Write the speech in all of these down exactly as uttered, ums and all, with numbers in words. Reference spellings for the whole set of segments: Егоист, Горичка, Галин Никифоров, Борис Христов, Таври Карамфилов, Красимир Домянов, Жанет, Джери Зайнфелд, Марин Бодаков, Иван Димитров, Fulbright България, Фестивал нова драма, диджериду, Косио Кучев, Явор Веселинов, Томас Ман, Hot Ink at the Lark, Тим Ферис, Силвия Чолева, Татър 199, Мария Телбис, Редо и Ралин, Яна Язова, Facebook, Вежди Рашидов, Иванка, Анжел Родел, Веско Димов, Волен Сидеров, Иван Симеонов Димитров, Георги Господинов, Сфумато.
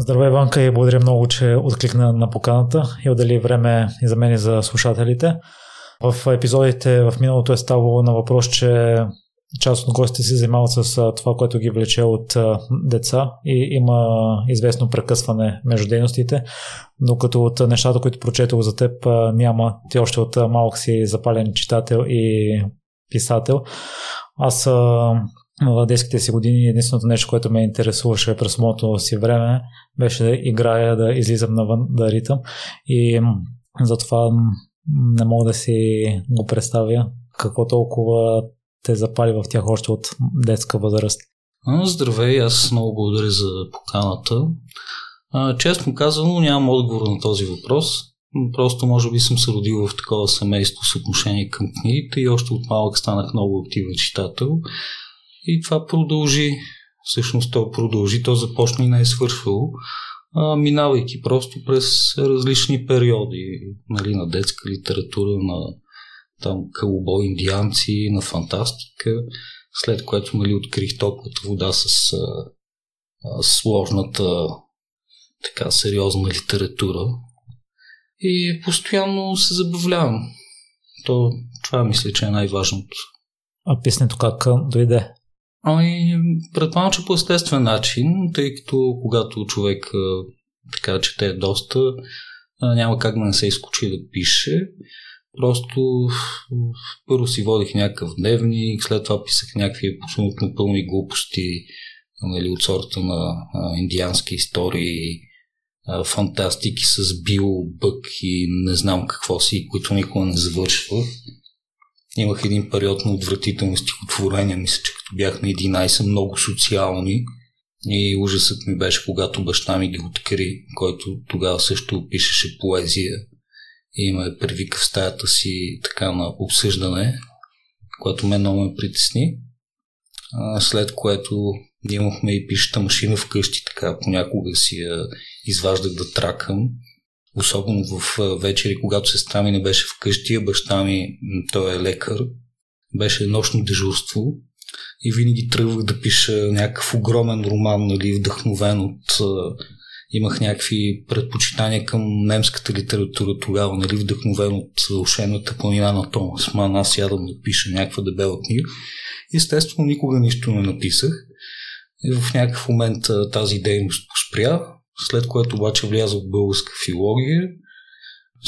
Здравей, Иванка, и благодаря много, че откликна на поканата и отдели време и за мен и за слушателите. В епизодите в миналото е ставало на въпрос, че част от гостите се занимават с това, което ги влече от деца, и има известно прекъсване между дейностите, но като от нещата, които прочетох за теб, няма. Ти още от малък си запален читател и писател. Аз на младежките си години единственото нещо, което ме интересуваше през самото си време, беше да играя, да излизам навън, да ритам, и затова не мога да си го представя какво толкова те запали в тях още от детска възраст. Здравей, аз много благодаря за поканата. Честно казано, нямам отговор на този въпрос. Просто може би съм се родил в такова семейство с отношение към книгите и още от малък станах много активен читател. И това продължи. Всъщност то продължи, то започна и не е свършвало, минавайки просто през различни периоди, нали, на детска литература, на там кълбой индианци, на фантастика, след което, нали, открих топлата вода с а, а, сложната, така сериозна литература и постоянно се забавлявам. То, това мисля, че е най-важното. А писането как дойде? Ами, предполагам, че по естествен начин, тъй като когато човек а, така чете доста, а, няма как да не се изкучи да пише. Просто първо си водих някакъв дневник, след това писах някакви абсолютно пълни глупости, нали, от сорта на а, индиански истории, а, фантастики с биобък и не знам какво си, които никога не завършва. Имах един период на отвратителни стихотворения, мисля, че като бях на единайсет, много социални, и ужасът ми беше, когато баща ми ги откри, който тогава също пишеше поезия и ме привика в стаята си така на обсъждане, което мен много ме притесни, след което имахме и пишеща машина вкъщи, така понякога си я изваждах да тракам. Особено в вечери, когато сестра ми не беше вкъщи, а баща ми, той е лекар, беше нощно дежурство и винаги тръгвах да пиша някакъв огромен роман, нали, вдъхновен от... Имах някакви предпочитания към немската литература тогава, нали, вдъхновен от Вълшебната планина на Томас Ман. Аз ядам да пиша някаква дебела книга. Естествено, никога нищо не написах. И в някакъв момент тази дейност поспря, след което обаче влязох в българска филология.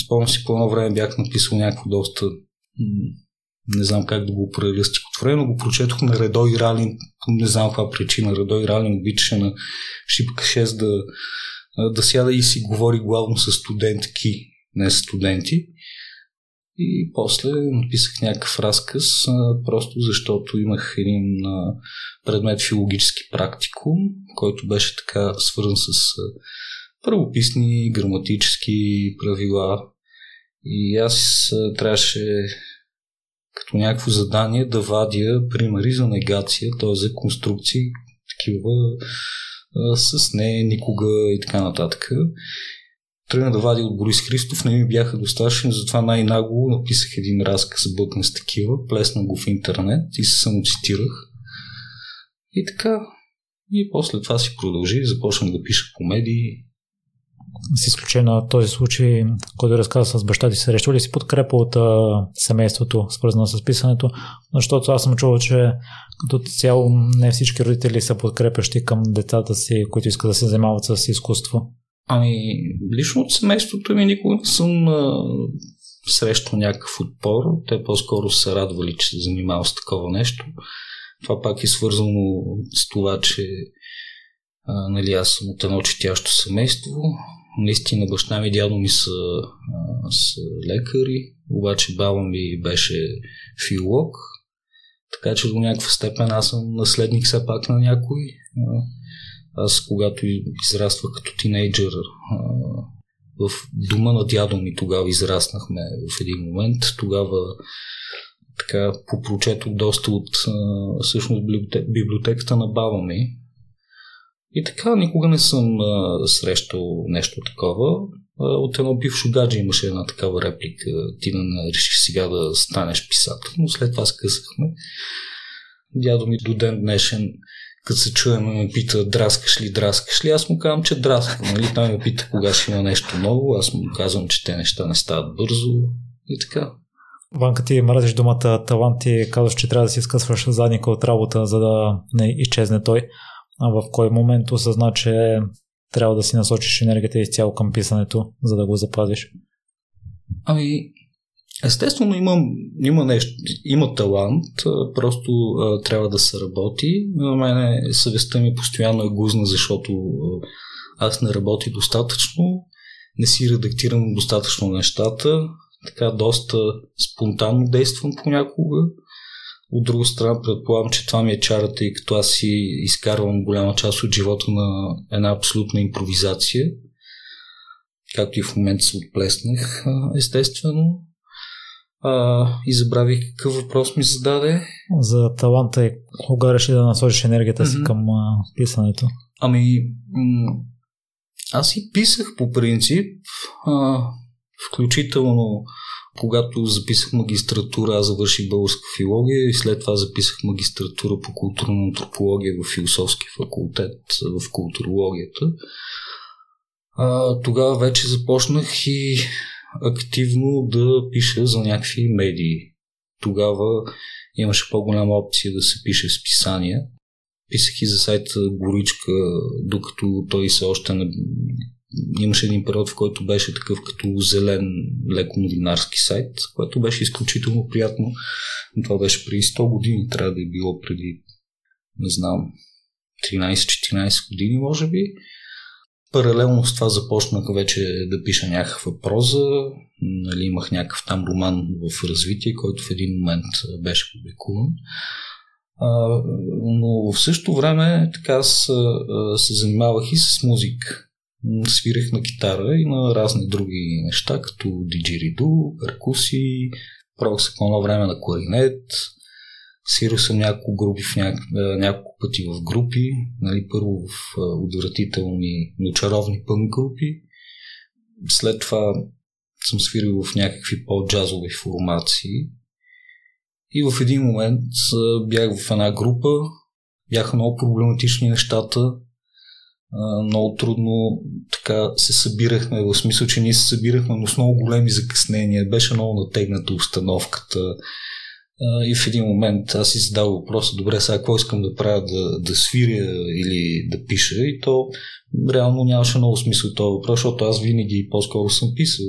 Спомням си, по едно време бях написал някакво доста, не знам как да го определя стихотворение, но го прочетох на Редо и Ралин, не знам каква причина. Редо и Ралин обичаше на Шипка шест да, да сяда и си говори главно с студентки, не с студенти. И после написах някакъв разказ, просто защото имах един предмет филологически практикум, който беше така свързан с правописни, граматически правила. И аз трябваше като някакво задание да вадя примери за негация, т.е. за конструкции, такива с не, никога и така нататък. Тръгна да вадя от Борис Христов, не ми бяха достатъчни, затова най-нагло написах един разказ, бъкна с такива, плесна го в интернет и се самоцитирах. И така. И после това си продължи, започнах да пиша комедии. С изключение на този случай, който разказа с баща ти, срещу ли си подкрепа от а, семейството, свързано с писането? Защото аз съм чувал, че като цяло не всички родители са подкрепящи към децата си, които искат да се занимават с изкуство. Ами, лично от семейството ми никога не съм а, срещал някакъв отпор. Те по-скоро са радвали, че се занимава с такова нещо. Това пак е свързано с това, че а, нали, аз съм от едно четящо семейство. Наистина баща ми и дядо ми са, а, са лекари, обаче баба ми беше филолог. Така че до някаква степен аз съм наследник все пак на някой. Аз, когато израствах като тинейджър в дома на дядо ми, тогава израснахме в един момент, тогава така попрочетох доста от всъщност библиотеката на баба ми. И така никога не съм срещал нещо такова. От едно бившо гадже имаше една такава реплика: ти не решиш сега да станеш писател, но след това скъсахме. Дядо ми до ден днешен като се чуеме, ме пита, драскаш ли, драскаш ли, аз му казвам, че драскам. Нали? Той ме пита кога ще има нещо ново, аз му казвам, че те неща не стават бързо и така. Иванка, ти мразиш думата талант и казваш, че трябва да си изкъсваш задника от работа, за да не изчезне той. А в кой момент осъзна, че трябва да си насочиш енергията изцяло към писането, за да го запазиш? Ами, естествено има, има нещо, има талант, просто а, трябва да се работи. На мене съвестта ми постоянно е гузна, защото а, аз не работи достатъчно, не си редактирам достатъчно нещата, така доста спонтанно действам понякога. От друга страна, предполагам, че това ми е чарата и като аз си изкарвам голяма част от живота на една абсолютна импровизация, както и в момента се отплеснах, естествено. А, и забравих какъв въпрос ми зададе. За таланта и кога реши да насочиш енергията си mm-hmm. към а, писането? Ами, м- аз и писах по принцип, а, включително когато записах магистратура, аз завърших българска филология и след това записах магистратура по културна антропология в философски факултет в културологията. А, тогава вече започнах и активно да пиша за някакви медии. Тогава имаше по-голяма опция да се пише в списания. Писах и за сайта Горичка, докато той се още не... Имаше един период, в който беше такъв като зелен, леко новинарски сайт, което беше изключително приятно. Но това беше преди сто години, трябва да е било преди, не знам, тринайсет-четиринайсет години, може би. Паралелно с това започнах вече да пиша някаква проза. Нали, имах някакъв там роман в развитие, който в един момент беше публикуван. А, но в същото време така се, се занимавах и с музика. Свирих на китара и на разни други неща, като диджериду, перкуси, правах се по едно време на кларинет. Свирил съм няколко групи в ня... няколко пъти в групи, нали, първо в отвратителни, но чаровни пънк групи. След това съм свирил в някакви по-джазови формации. И в един момент бях в една група, бяха много проблематични нещата, много трудно така се събирахме, в смисъл, че ние се събирахме, но с много големи закъснения, беше много натегната обстановката. И в един момент аз си задал въпроса, добре, сега какво искам да правя, да, да свиря или да пиша, и то реално нямаше много смисъл този въпрос, защото аз винаги по-скоро съм писал.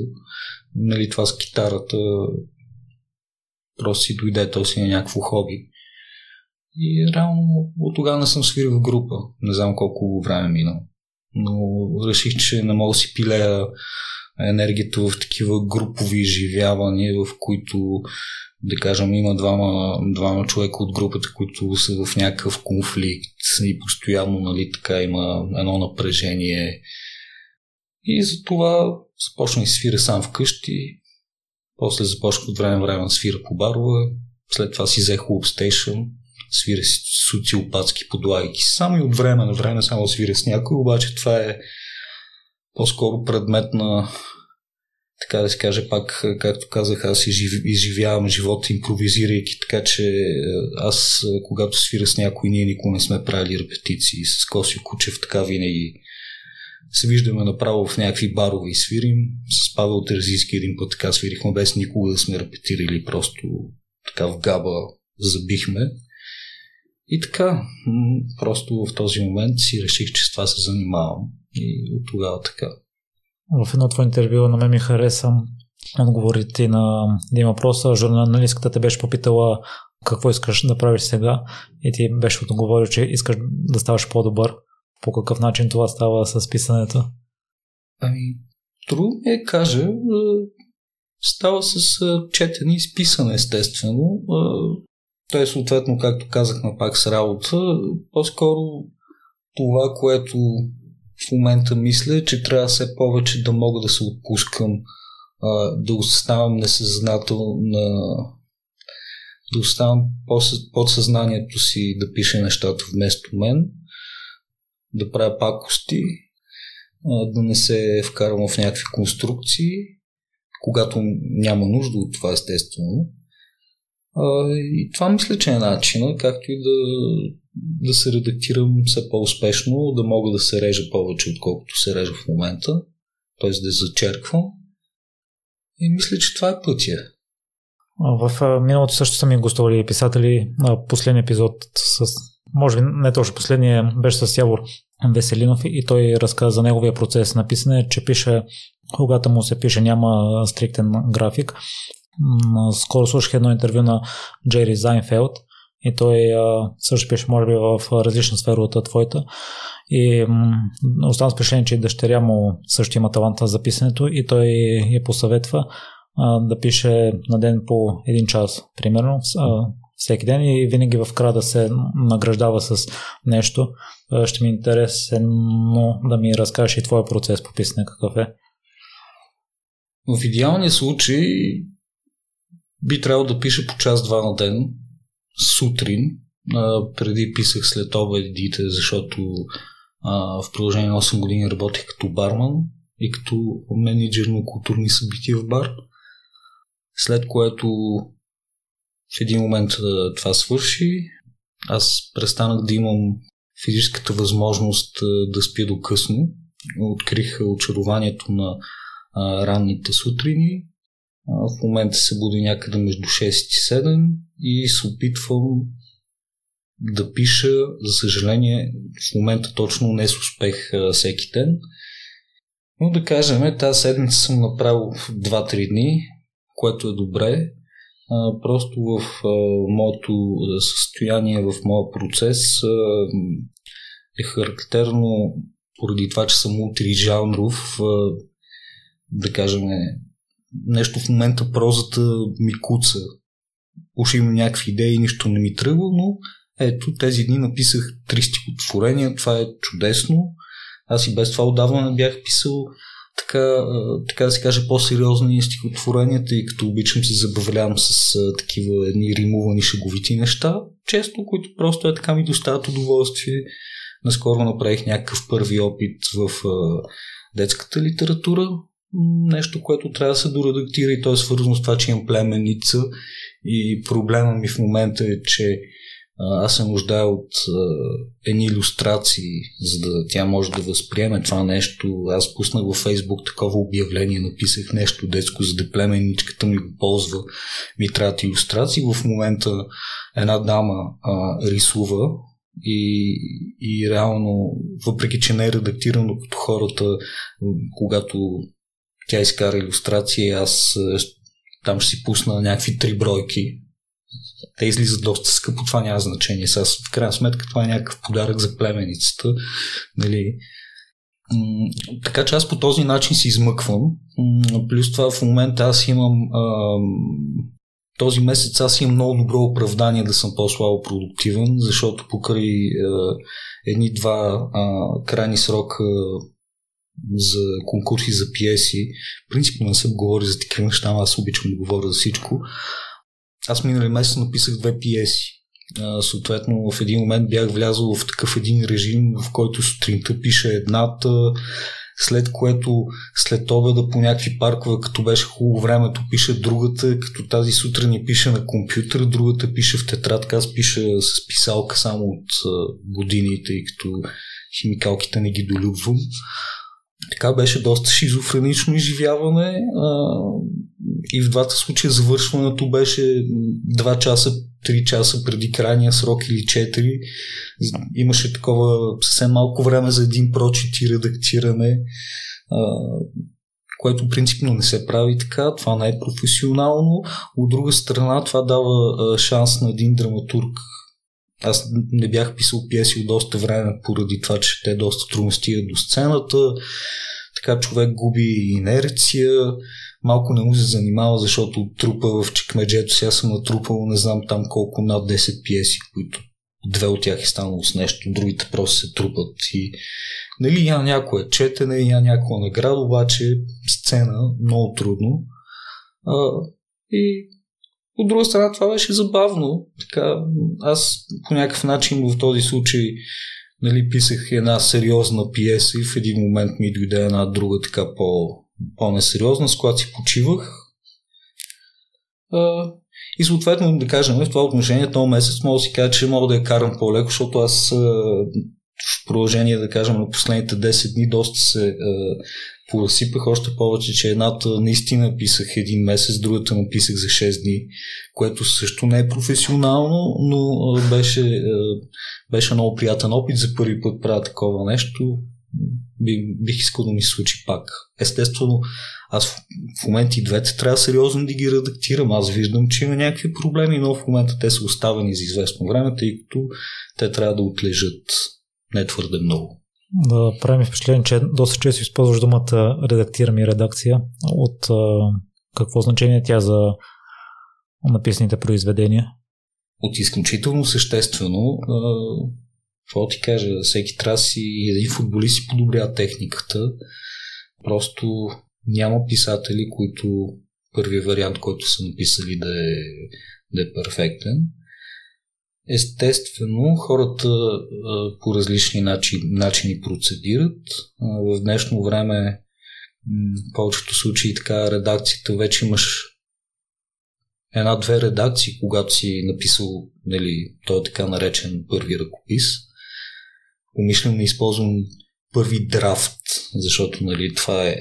Нали, това с китарата просто си дойде, то си на някакво хоби. И реално от тогава не съм свирил в група. Не знам колко време мина. Но реших, че не мога да си пилея енергията в такива групови изживявания, в които, да кажем, има двама, двама човека от групата, които са в някакъв конфликт и постоянно, нали, така има едно напрежение. И затова започнах да свиря сам вкъщи. После започнах от време време да свиря по барове. След това си взех обстейшън. Свиря си социопатски, подлагайки само и от време на време само свиря с някой, обаче това е по-скоро предмет на, така да се каже, пак, както казах, аз изживявам живота, импровизирайки, така че аз, когато свиря с някой, ние никога не сме правили репетиции. С Косио Кучев така винаги се виждаме направо в някакви барове и свирим. С Павел Терзийски един път така свирихме, без никога да сме репетирали, просто така в габа забихме. И така, просто в този момент си реших, че с това се занимавам. И от тогава така. В едно твое интервю на мен ми хареса отговорите на един въпрос. Журналистката те беше попитала какво искаш да правиш сега и ти беше отговорил, че искаш да ставаш по-добър. По какъв начин това става с писането? Ами, трудно е кажа. Става с четене и с писане, естествено. Той съответно, както казахме пак с работа, по-скоро това, което в момента мисля, че трябва все повече да мога да се отпускам, да оставам несъзнателно, да оставам подсъзнанието си да пише нещата вместо мен, да правя пакости, да не се вкарвам в някакви конструкции, когато няма нужда от това, естествено. И това мисля, че е начина, както и да да се редактирам все по-успешно, да мога да се режа повече, отколкото се режа в момента, т.е. да зачерквам. И мисля, че това е пътя. В миналото също са ми гостували писатели. Последния епизод с... Може би не точно последния, беше с Явор Веселинов и той разказа за неговия процес на писане, че пише, когато му се пише, няма стриктен график. Скоро слушах едно интервю на Джери Зайнфелд и той също пише, може би, в различна сфера от твоята. И останам с впечатление, че дъщеря му също има таланта за писането и той я посъветва да пише на ден по един час, примерно, всеки ден, и винаги в края да се награждава с нещо. Ще ми е интересно да ми разкажеш и твой процес по писане какъв е. В идеалния случай би трябвало да пиша по час-два на ден, сутрин. А, преди писах след обедите, защото а, в продължение на осем години работих като барман и като менеджер на културни събития в бар. След което в един момент това свърши. Аз престанах да имам физическата възможност да спя до късно. Открих очарованието на а, ранните сутрини. А, в момента се буди някъде между шест и седем и се опитвам да пиша. За съжаление, в момента точно не с успех а, всеки ден. Но да кажем, тази седмица съм направил два-три дни, което е добре. Uh, просто в uh, моето състояние, в моя процес uh, е характерно поради това, че съм мултижанров. Uh, да кажем, нещо в момента прозата ми куца. Уж имам някакви идеи, нищо не ми тръгва, но ето тези дни написах три стихотворения, това е чудесно. Аз и без това отдавна не бях писал Така, така да се каже, по-сериозни стихотворения, тъй като обичам се забавлявам с а, такива едни римувани шеговити неща, често, които просто е така ми доставят удоволствие. Наскоро направих някакъв първи опит в а, детската литература, нещо, което трябва да се доредактира, и то е свързано с това, че имам племенница и проблема ми в момента е, че аз се нуждая от едни илюстрации, за да тя може да възприеме това нещо. Аз пуснах във Фейсбук такова обявление, написах нещо детско, за да племеничката ми го ползва. Ми трябват илюстрации. В момента една дама а, рисува и, и реално, въпреки че не е редактирано като хората, когато тя изкара илюстрации, аз там ще си пусна някакви три бройки. Те излизат доста скъпо, това няма значение. Сега, в крайна сметка, това е някакъв подарък за племеницата. Нали? М- така че аз по този начин се измъквам. М- плюс това в момента аз имам... А- този месец аз имам много добро оправдание да съм по-слабо продуктивен, защото покрай а- едни-два а- крайни срока за конкурси за пиеси, принципно не съм говори за такива неща, аз обичам да говоря за всичко. Аз минали месец написах две пиеси. А, съответно, в един момент бях влязъл в такъв един режим, в който сутринта пише едната, след което след обеда по някакви паркове, като беше хубаво времето, пише другата, като тази сутрин я пише на компютър, другата пише в тетрадка. Аз пиша с писалка само от годините, и като химикалките не ги долюбвам. Така беше доста шизофренично изживяване. А, и в двата случая завършването беше два часа, три часа преди крайния срок или четири. Имаше такова съвсем малко време за един прочит и редактиране, а, което принципно не се прави така. Това не е професионално. От друга страна, това дава а, шанс на един драматург. Аз не бях писал пиеси от доста време поради това, че те доста трудно стигат до сцената. Така човек губи инерция. Малко не му се занимава, защото трупа в чекмеджето си аз съм натрупал не знам там колко над десет пиеси, които две от тях е станало с нещо, другите просто се трупат. И, нали, я някое четене, я някоя награда, обаче сцена много трудно. А, и от друга страна това беше забавно. Така, аз по някакъв начин в този случай, нали, писах една сериозна пиеса и в един момент ми дойде една друга така по... по-несериозна, с която си почивах. И съответно, да кажем, в това отношение този месец мога да си кажа, че мога да я карам по-леко, защото аз в продължение, да кажем, на последните десет дни доста се е, поразсипах, още повече, че едната наистина писах един месец, другата написах за шест дни, което също не е професионално, но е, беше, е, беше много приятен опит. За първи път правя такова нещо. Би, бих искал да ми случи пак. Естествено, аз в, в момента и двете трябва сериозно да ги редактирам. Аз виждам, че има някакви проблеми, но в момента те са оставени за известно време, тъй като те трябва да отлежат не твърде много. Да, прави ми впечатление, че доста често използваш думата редактирам и редакция. От какво значение тя за написаните произведения? От изключително съществено. Това ти кажа, всеки трас и един футболист си подобря техниката. Просто няма писатели, които първият вариант, който са написали да е, да е перфектен. Естествено, хората по различни начини, начини процедират. В днешно време в повечето случаи така редакцията вече имаш една-две редакции, когато си написал, нали, той е така наречен първи ръкопис. Помишлено използвам първи драфт, защото, нали, това е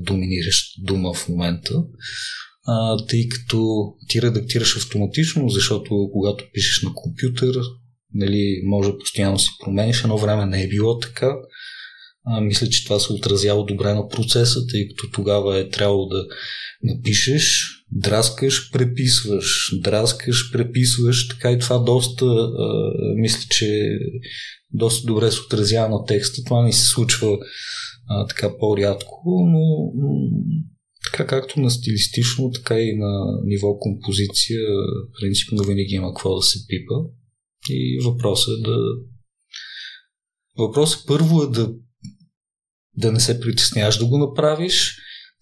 доминираща дума в момента, а, тъй като ти редактираш автоматично, защото когато пишеш на компютър, нали, може постоянно си промениш, едно време не е било така. А, мисля, че това се отразява добре на процеса, тъй като тогава е трябвало да напишеш, драскаш, преписваш, драскаш, преписваш, така и това доста, а, мисля, че доста добре се отразява на текста. Това не се случва а, така по-рядко, но, но така както на стилистично, така и на ниво композиция, принципно винаги има какво да се пипа. И въпросът е да... Въпросът първо е да, да не се притесняваш да го направиш.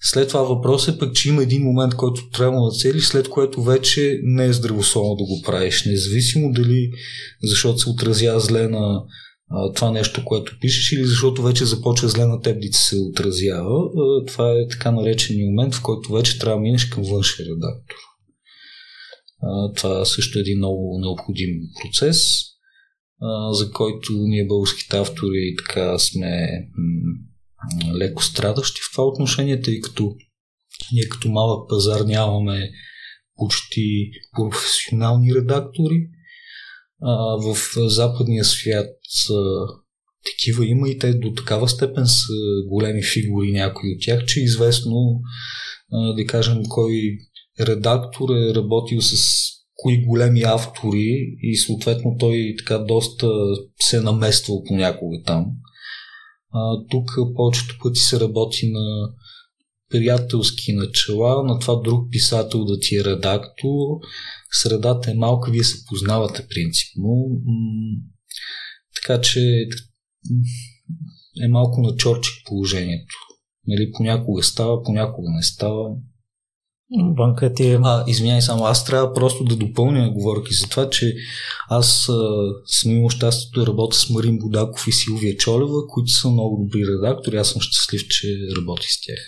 След това въпрос е пък, че има един момент, който трябва да целиш, след което вече не е здравословно да го правиш. Независимо дали защото се отразя зле на а, това нещо, което пишеш, или защото вече започва зле на теб да се отразява. А, това е така наречен момент, в който вече трябва да минеш към външен редактор. А, това също е един много необходим процес, а, за който ние българските автори така сме... М- леко страдащи в това отношение, тъй като ние като малък пазар нямаме почти професионални редактори. А, в западния свят а, такива има и те до такава степен са големи фигури някои от тях, че известно а, да кажем кой редактор е работил с кои големи автори и съответно той така доста се намествал понякога там. А, тук повечето пъти се работи на приятелски начала, на това друг писател да ти е редактор. Средата е малка, вие се познавате принципно. М- така че е малко на чорчик положението. Нали, понякога става, понякога не става. Банка ти е... А, извиняй само, аз трябва просто да допълня говорки за това, че аз а, съм имал щастието да работя с Марин Бодаков и Силвия Чолева, които са много добри редактори. Аз съм щастлив, че работи с тях.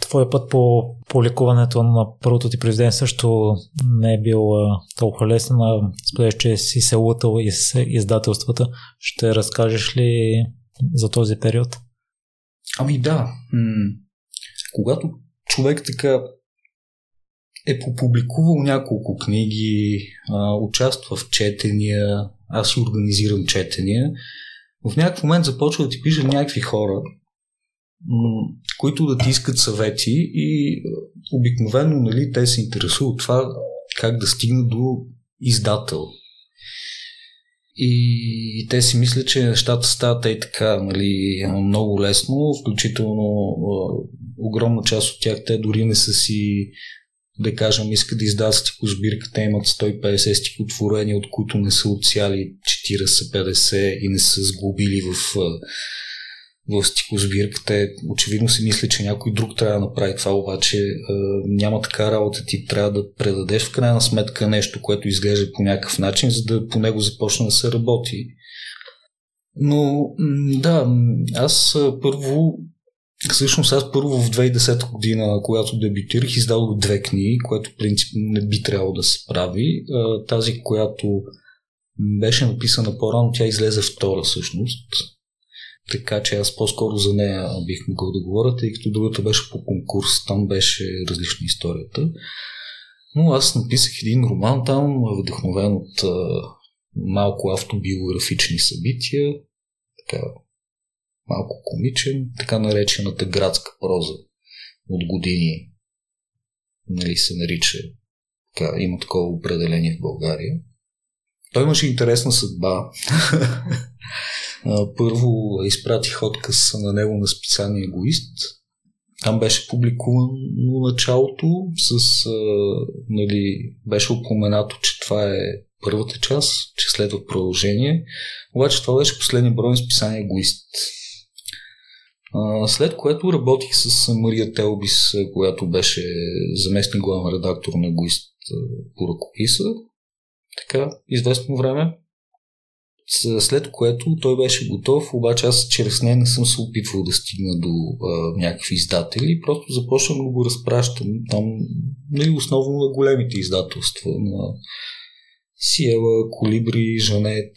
Твой път по публикуването на първото ти произведение също не е бил а, толкова лесен. Споделяш, че си се лутал из издателствата. Ще разкажеш ли за този период? Ами да. М- когато човек така е попубликувал няколко книги, а, участва в четения, аз организирам четения. В някакъв момент започва да ти пишат някакви хора, м- които да ти искат съвети и обикновено, нали, те се интересуват от това как да стигнат до издател. И те си мислят, че нещата стават и така, нали, много лесно, включително а, огромна част от тях те дори не са си, да кажем, искат да издадат стихосбирка, те имат сто и петдесет стихотворения, от които не са отсяли четирийсет-петдесет и не са сглобили в, в стихосбирката. Очевидно си мисля, че някой друг трябва да направи това, обаче няма така работа. Ти трябва да предадеш в крайна сметка нещо, което изглежда по някакъв начин, за да по него започне да се работи. Но да, аз първо Всъщност аз първо в две хиляди и десета година, когато дебютирах, издадох две книги, което принципно не би трябвало да се прави. Тази, която беше написана по-рано, тя излезе втора всъщност. Така че аз по-скоро за нея бих могъл да говоря, тъй като другата беше по конкурс, там беше различна историята. Но аз написах един роман там, вдъхновен от малко автобиографични събития, така малко комичен, така наречената градска проза от години, нали се нарича, така, има такова определение в България. Той имаше интересна съдба. Първо изпратих отказ на него на списание Егоист. Там беше публикувано началото, с, нали, беше упоменато, че това е първата част, че следва продължение. Обаче това беше последния брой на списание Егоист. След което работих с Мария Телбис, която беше заместник главен редактор на Егоист по ръкописа. Така, известно време. След което той беше готов, обаче аз чрез нея не съм се опитвал да стигна до а, някакви издатели. Просто започвам да го разпращам там, нали, основно на големите издателства, на Сиела, Колибри, Жанет.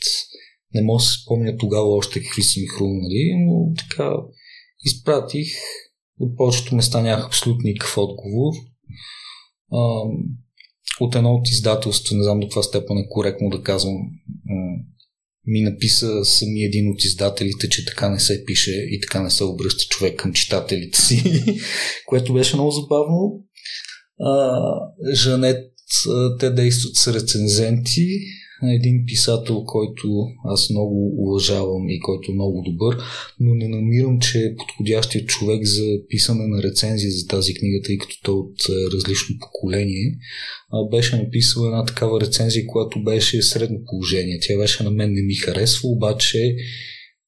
Не мога да се спомня тогава още какви са ми хрумнали, но така изпратих. От повечето места нямах абсолютно никакъв отговор. А, от едно от издателства, не знам до каква степен е коректно да казвам, ми написа сами един от издателите, че така не се пише и така не се обръща човек към читателите си, което беше много забавно. А, Жанет, те действат с рецензенти. Един писател, който аз много уважавам и който е много добър, но не намирам, че е подходящият човек за писане на рецензия за тази книга, тъй като той от различно поколение. Беше написала една такава рецензия, която беше средно положение. Тя беше на мен не ми харесва, обаче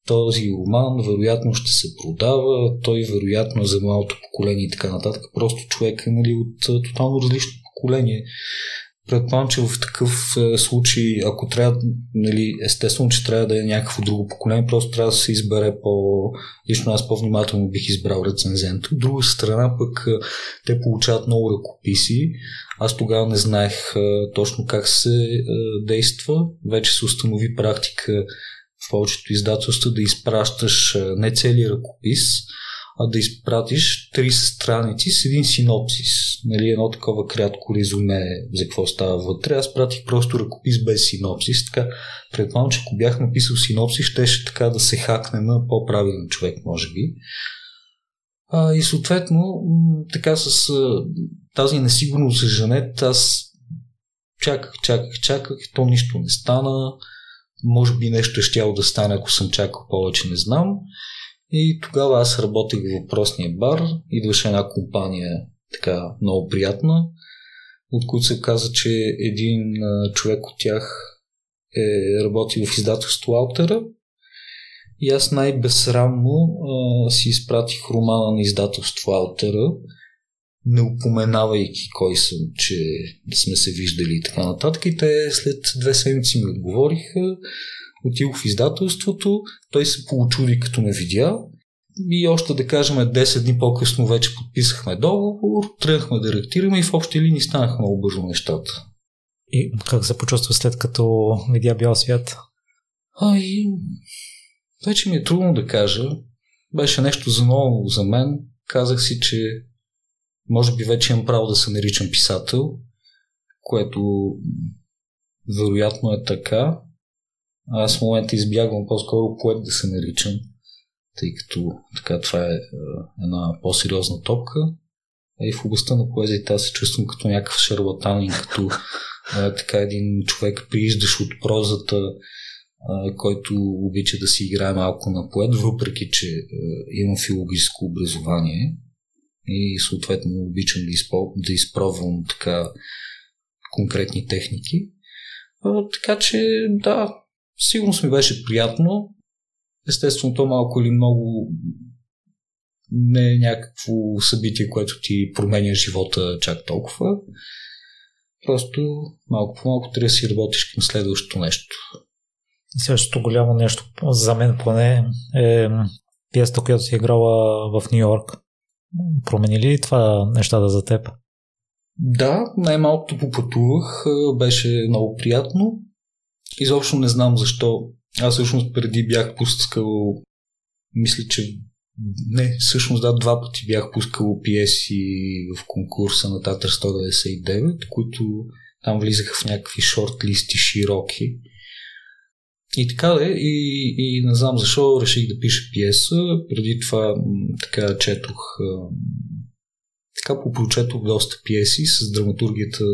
този роман вероятно ще се продава, той вероятно за малото поколение и така нататък. Просто човек е, нали, от тотално различно поколение. Предполагам, че в такъв случай, ако трябва, нали, естествено, че трябва да е някакво друго поколение, просто трябва да се избере по... Лично аз по-внимателно бих избрал рецензент. От друга страна пък те получават много ръкописи. Аз тогава не знаех точно как се действа. Вече се установи практика в повечето издателства да изпращаш не целия ръкопис, а да изпратиш тридесет страници с един синопсис. Нали, едно такова кратко резюме за какво става вътре. Аз пратих просто ръкопис без синопсис. Така, предполагам, че ако бях написал синопсис, щеше така да се хакне на по-правилен човек, може би. А, и съответно, така с тази несигурност за Жанет, аз чаках, чаках, чаках, то нищо не стана. Може би нещо щяло да стане, ако съм чакал повече, не знам. И тогава аз работих в въпросния бар, идваше една компания, така много приятна, от които се каза, че един човек от тях е работил в издателство Алтера и аз най-безсрамно а, си изпратих романа на издателство Алтера, не упоменавайки кой съм, че сме се виждали и така нататък, и те след две седмици ми отговориха. Отидох в издателството, той се поучуди като ме видя и още да кажем десет дни по-късно вече подписахме договор, тръгнахме да реактираме и в общи линии станаха много бързо нещата. И как се почувства след като видя бял свят? Ай, вече ми е трудно да кажа. Беше нещо за ново за мен. Казах си, че може би вече имам право да се наричам писател, което вероятно е така. Аз в момента избягвам по-скоро поет да се наричам, тъй като така това е една по-сериозна топка. И в областта на поезията аз се чувствам като някакъв шарлатан и като а, така един човек, прииждаш от прозата, а, който обича да си играе малко на поет, въпреки че а, имам филологическо образование и съответно обичам да, изпъл... да изпробвам така конкретни техники. А, така че да, сигурно ми беше приятно. Естествено, то малко или много не е някакво събитие, което ти променя живота чак толкова. Просто малко по-малко трябва да си работиш към следващото нещо. Следващото голямо нещо за мен поне е пиесата, която си играла в Ню Йорк. Промени ли това нещата за теб? Да, най-малкото попътувах, беше много приятно. Изобщо не знам защо. Аз всъщност преди бях пускал, мисля, че не, всъщност да, два пъти бях пускал пиеси в конкурса на Татър сто деветдесет и девет, които там влизаха в някакви шорт-листи широки. И така де, и, и не знам защо реших да пиша пиеса. Преди това така четох, така попрочетох доста пиеси с драматургията.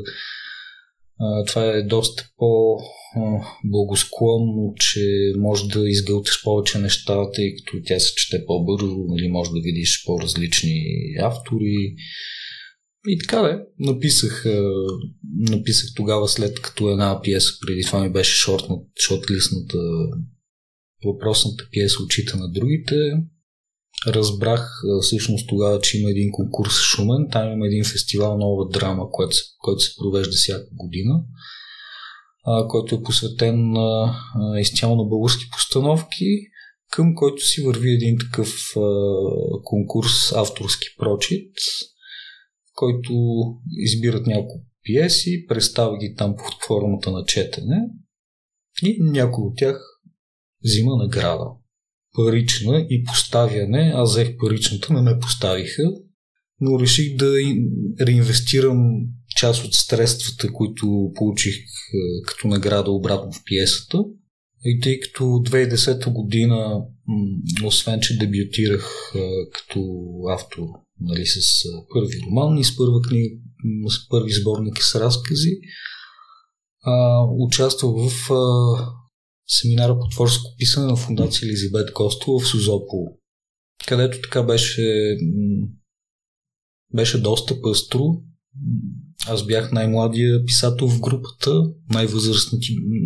Това е доста по-благосклонно, че може да изгълтиш повече нещата, тъй като тя се чете по-бързо, или може да видиш по-различни автори. И така де, написах, написах тогава, след като една пиеса, преди това ми беше шорт, шортлистната въпросната пиеса "Очите на другите". Разбрах всъщност тогава, че има един конкурс в Шумен, там има един фестивал "Нова драма", който, който се провежда всяка година, който е посветен изцяло на български постановки, към който си върви един такъв конкурс "Авторски прочит", който избират няколко пиеси, представя ги там под формата на четене и някой от тях взима награда. Парична и поставяне. Аз взех паричната, не ме поставиха, но реших да реинвестирам част от средствата, които получих като награда, обратно в пиесата. И тъй като две хиляди и десета година, освен че дебютирах като автор, нали, с първи роман и с първа книга, с първи сборник с разкази, участвах в семинара по творческо писане на фондация Елизабет Костова в Сузопол, където така беше беше доста пъстро. Аз бях най-младия писател в групата,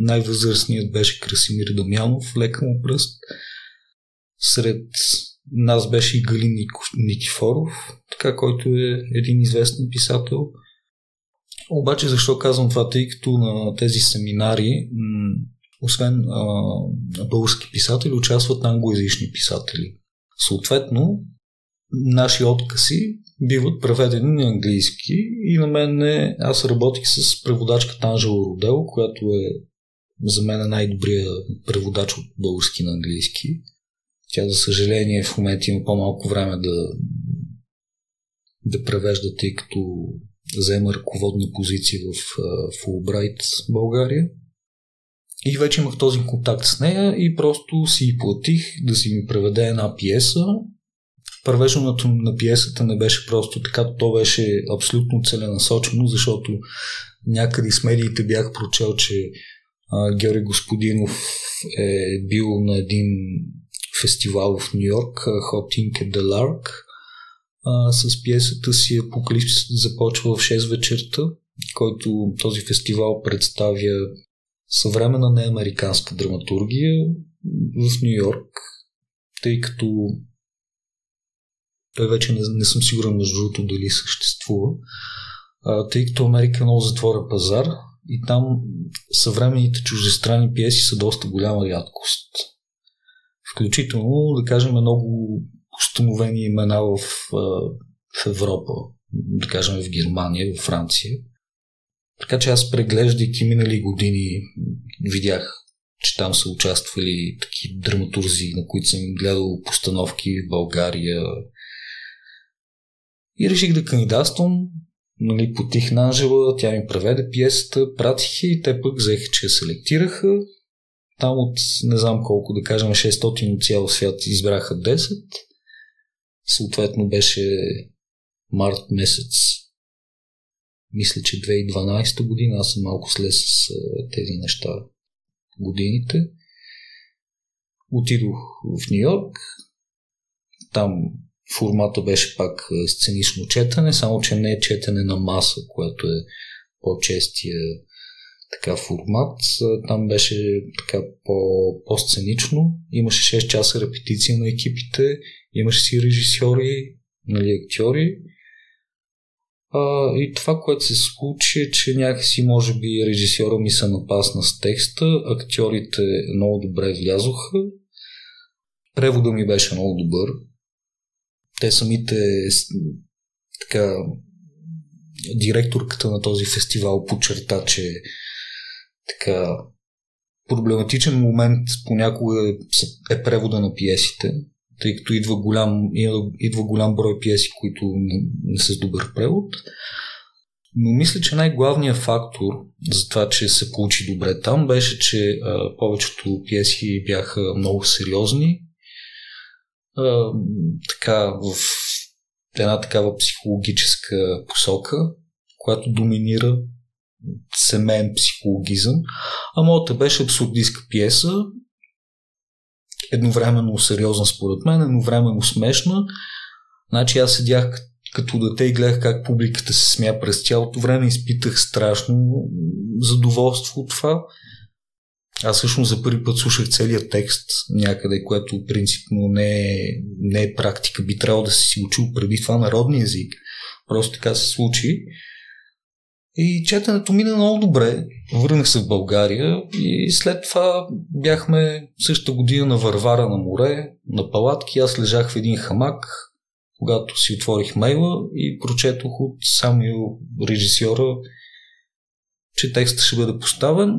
най-възрастният беше Красимир Домянов, лека му пръст. Сред нас беше и Галин Никифоров, така, който е един известен писател. Обаче защо казвам това? Тъй като на тези семинари освен а, български писатели, участват англоязични писатели. Съответно, наши откази биват преведени на английски и на мен е, аз работих с преводачката Анжел Родел, която е за мен е най-добрият преводач от български на английски. Тя, за съжаление, в момента има по-малко време да, да превежда, тъй като заема ръководна позиция в Fulbright България. И вече имах този контакт с нея и просто си платих да си ми преведе една пиеса. Превеждането на пиесата не беше просто така, то беше абсолютно целенасочено, защото някъде с медиите бях прочел, че а, Георги Господинов е бил на един фестивал в Ню Йорк, Hot Ink at the Lark, а, с пиесата си "Апокалипсис" започва в шест вечерта, който този фестивал представя съвременна неамериканска драматургия в Ню Йорк, тъй като той вече не, не съм сигурен между другото дали съществува, а, тъй като Америка е много затворен пазар и там съвременните чуждестранни пиеси са доста голяма рядкост. Включително, да кажем, много установени имена в, в Европа, да кажем в Германия, в Франция. Така че аз, преглеждайки минали години, видях, че там са участвали такива драматурзи, на които съм гледал постановки в България. И реших да кандидатствам, нали, потих на Анжела, тя ми преведе пиесата, пратих и те пък взеха, че я селектираха. Там от не знам колко, да кажем шестстотин от цял свят, избраха десет. Съответно беше март месец. Мисля, че две хиляди и дванадесета година, аз съм малко след с тези неща годините. Отидох в Ню Йорк. Там формата беше пак сценично четене, само че не е четене на маса, което е по-честия така формат. Там беше така по-сценично. Имаше шест часа репетиция на екипите, имаше си режисьори, нали, актьори. Uh, и това, което се случи, е, че някакси може би режисьора ми се напасна с текста, актьорите много добре влязоха, Превода ми беше много добър. Те самите, така, директорката на този фестивал подчерта, че така проблематичен момент понякога е превода на пиесите, тъй като идва голям, идва голям брой пиеси, които не са с добър превод. Но мисля, че най-главният фактор за това, че се получи добре там, беше, че а, повечето пиеси бяха много сериозни. А, така, в една такава психологическа посока, която доминира семейен психологизъм. А моята беше абсурдистка пиеса, едновременно сериозна според мен, едновременно смешна. Значи аз седях като дете и гледах как публиката се смя през цялото време, изпитах страшно задоволство от това. Аз всъщност за първи път слушах целият текст някъде, което принципно не е, не е практика. Би трябвало да си учил преди това народния език. Просто така се случи. И четенето мина много добре. Върнах се в България и след това бяхме същата година на Варвара на море, на палатки. Аз лежах в един хамак, когато си отворих мейла и прочетох от самия режисьора, че текстът ще бъде поставен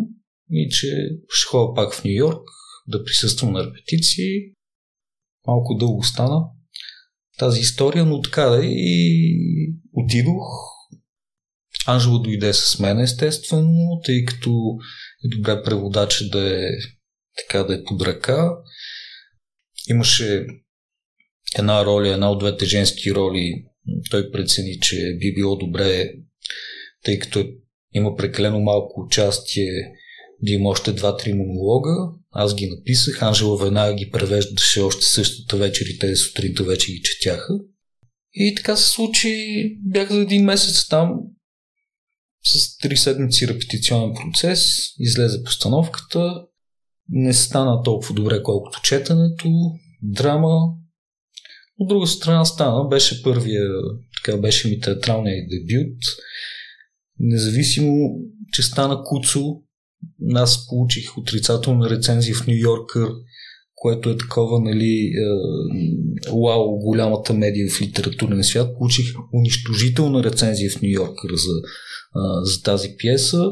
и че ще ходя пак в Ню Йорк да присъствам на репетиции. Малко дълго стана тази история, но така и отидох. Анжела дойде с мен, естествено, тъй като е добре преводача да е, така, да е под ръка. Имаше една роля, една от двете женски роли. Той прецени, че би било добре, тъй като има прекалено малко участие, да има още два-три монолога. Аз ги написах, Анжела веднага ги превеждаше още същата вечер и тези сутринта вече ги четяха. И така се случи, бях за един месец там, с три седмици репетиционен процес, излезе постановката, не стана толкова добре колкото четенето, драма. От друга страна стана, беше първия, така беше ми театралният дебют. Независимо, че стана куцо, аз получих отрицателна рецензия в Ню Йоркър, което е такова, нали, уау, голямата медия в литературния свят. Получих унищожителна рецензия в Ню Йоркър за за тази пиеса.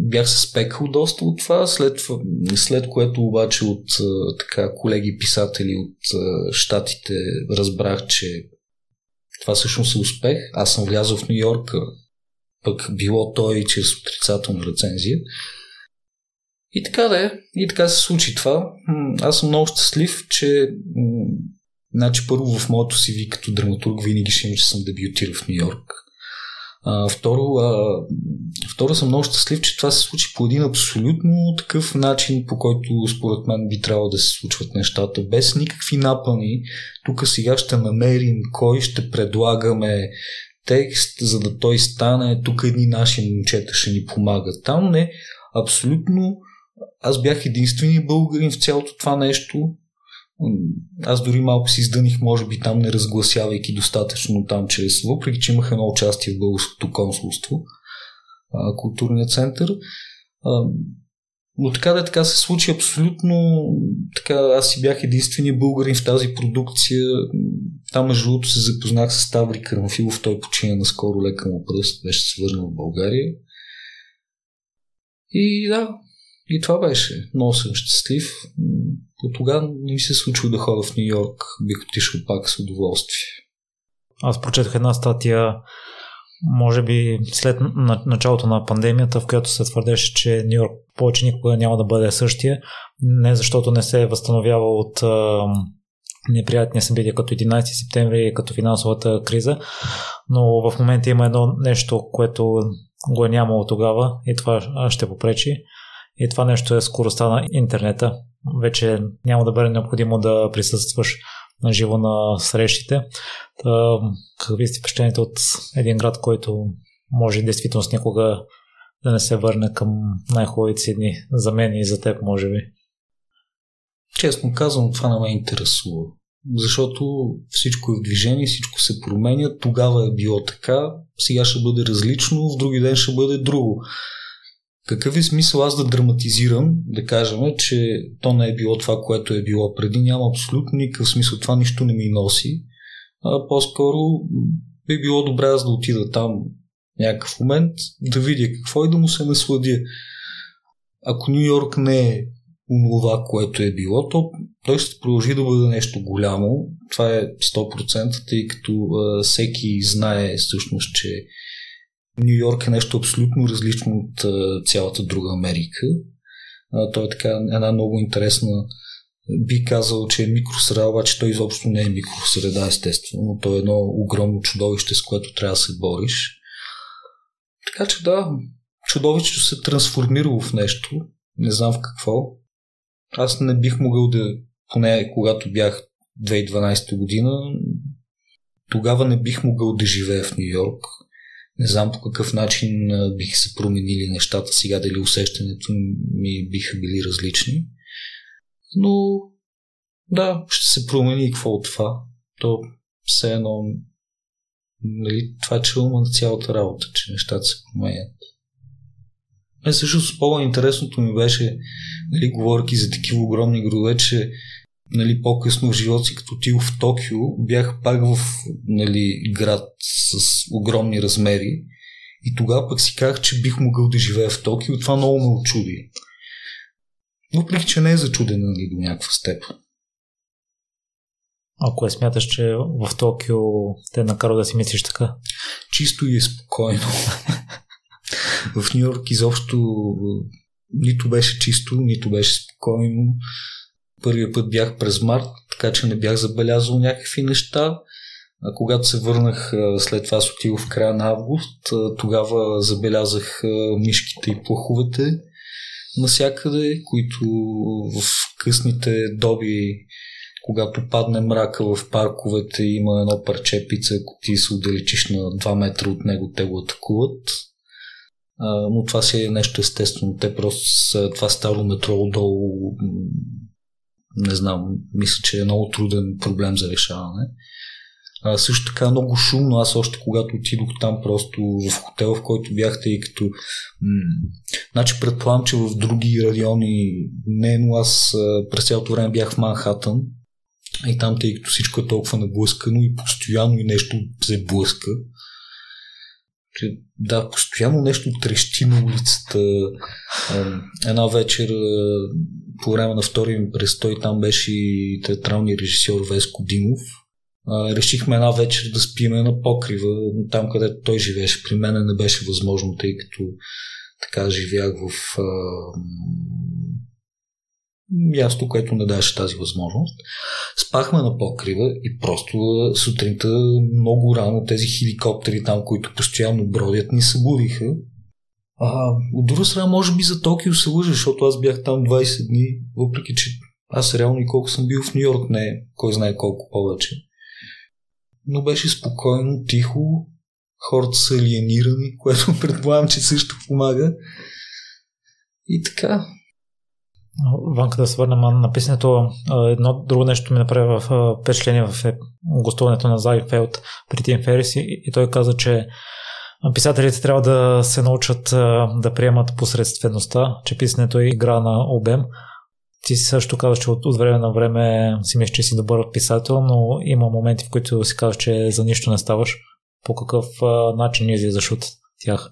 Бях се спекал доста от това, след, след което обаче от така, колеги писатели от щатите разбрах, че това всъщност е успех. Аз съм влязъл в Ню Йорк, пък било той чрез отрицателна рецензия. И така да е. И така се случи това. Аз съм много щастлив, че значи, първо в моето си ви като драматург винаги ще им, че съм дебютирал в Ню Йорк. А, второ, а, второ съм много щастлив, че това се случи по един абсолютно такъв начин, по който според мен би трябвало да се случват нещата, без никакви напъни. Тук сега ще намерим кой ще предлагаме текст, за да той стане, тук едни наши момчета ще ни помагат. Там не, абсолютно аз бях единствени българин в цялото това нещо. Аз дори малко си издъних, може би там не разгласявайки достатъчно там чрез, въпреки че имах едно участие в Българското консулство, културния център. Но така да така се случи абсолютно, така аз си бях единственият българин в тази продукция. Там между другото се запознах с Таври Карамфилов, той почина наскоро, лека му пръст, беше се върнал в България. И да, и това беше. Много съм щастлив. От тогава не ми се случва да ходя в Ню Йорк, бих отишъл пак с удоволствие. Аз прочетох една статия, може би след началото на пандемията, в която се твърдеше, че Ню Йорк повече никога няма да бъде същия. Не защото не се е възстановявал от неприятни събития като единайсети септември и като финансовата криза, но в момента има едно нещо, което го е нямало тогава и това ще попречи. И това нещо е скоростта на интернета. Вече няма да бъде необходимо да присъстваш на живо на срещите. Та, какви сте впечатлените от един град, който може действително с никога да не се върне към най-хубавите дни? За мен и за теб, може би. Честно казвам, това не ме интересува. Защото всичко е в движение, всичко се променя. Тогава е било така, сега ще бъде различно, в други ден ще бъде друго. Какъв е смисъл аз да драматизирам, да кажем, че то не е било това, което е било преди? Няма абсолютно никакъв смисъл. Това нищо не ми носи. А по-скоро би било добре аз да отида там някакъв момент, да видя какво и да му се насладя. Ако Ню Йорк не е онова, което е било, то той ще продължи да бъде нещо голямо. Това е сто процента, тъй като а, всеки знае всъщност, че Ню Йорк е нещо абсолютно различно от а, цялата друга Америка. А, той е така една много интересна, би казал, че е микросреда, обаче той изобщо не е микросреда, естествено, но той е едно огромно чудовище, с което трябва да се бориш. Така че да, чудовището се трансформира в нещо, не знам в какво. Аз не бих могъл да, поне когато бях две хиляди и дванадесета година, тогава не бих могъл да живея в Ню Йорк. Не знам по какъв начин бих се променили нещата сега, дали усещането ми биха били различни. Но да, ще се промени и какво от това. То все едно, нали, това че ума на цялата работа, че нещата се променят. Мен също по-интересното ми беше, нали, говорки за такива огромни градове, че, нали, по-късно в живота си, като отидох в Токио, бях пак в, нали, град с огромни размери и тогава пък си казах, че бих могъл да живея в Токио. Това много ме очуди. Въпреки че не е зачуден, нали, до някаква степен. Ако я смяташ, че в Токио те накара да си мислиш така? Чисто и спокойно. В Ню Йорк изобщо нито беше чисто, нито беше спокойно. Първия път бях през март, така че не бях забелязал някакви неща. А когато се върнах, след това се отидох в края на август, тогава забелязах мишките и плаховете насякъде, които в късните доби, когато падне мрака в парковете, има едно парче пица, ако ти се отдалечиш на два метра от него, те го атакуват. Но това си е нещо естествено. Те просто с това старо метро отдолу, не знам, мисля, че е много труден проблем за решаване. А, също така много шумно. Аз още когато отидох там просто в хотела, в който бяхте, и като... М- значи предполагам, че в други райони не, но аз а, през цялото време бях в Манхатън и там, тъй като всичко е толкова наблъскано и постоянно и нещо се блъска. Да, постоянно нещо трещи на улицата. Една вечер по време на втория ми престой там беше и театралния режисьор Веско Димов. Решихме една вечер да спиме на покрива, но там където той живееше. При мен не беше възможно, тъй като така живях в а, място, което не даваше тази възможност. Спахме на покрива и просто сутринта много рано тези хеликоптери там, които постоянно бродят, ни събудиха. А, от друга страна, може би за Токио се лъжа, защото аз бях там двадесет дни, въпреки че аз реално и колко съм бил в Ню Йорк, не кой знае колко повече. Но беше спокойно, тихо, хората са алиенирани, което предполагам, че също помага. И така. Ванка, да се върнем на писането. Едно друго нещо ми направи в впечатление в гостуването на Зайнфелд при Тим Ферис, и той каза, че писателите трябва да се научат да приемат посредствеността, че писането е игра на обем. Ти също казваш, че от, от време на време си мислиш, че си добър писател, но има моменти, в които си казваш, че за нищо не ставаш. По какъв а, начин излизаш от тях?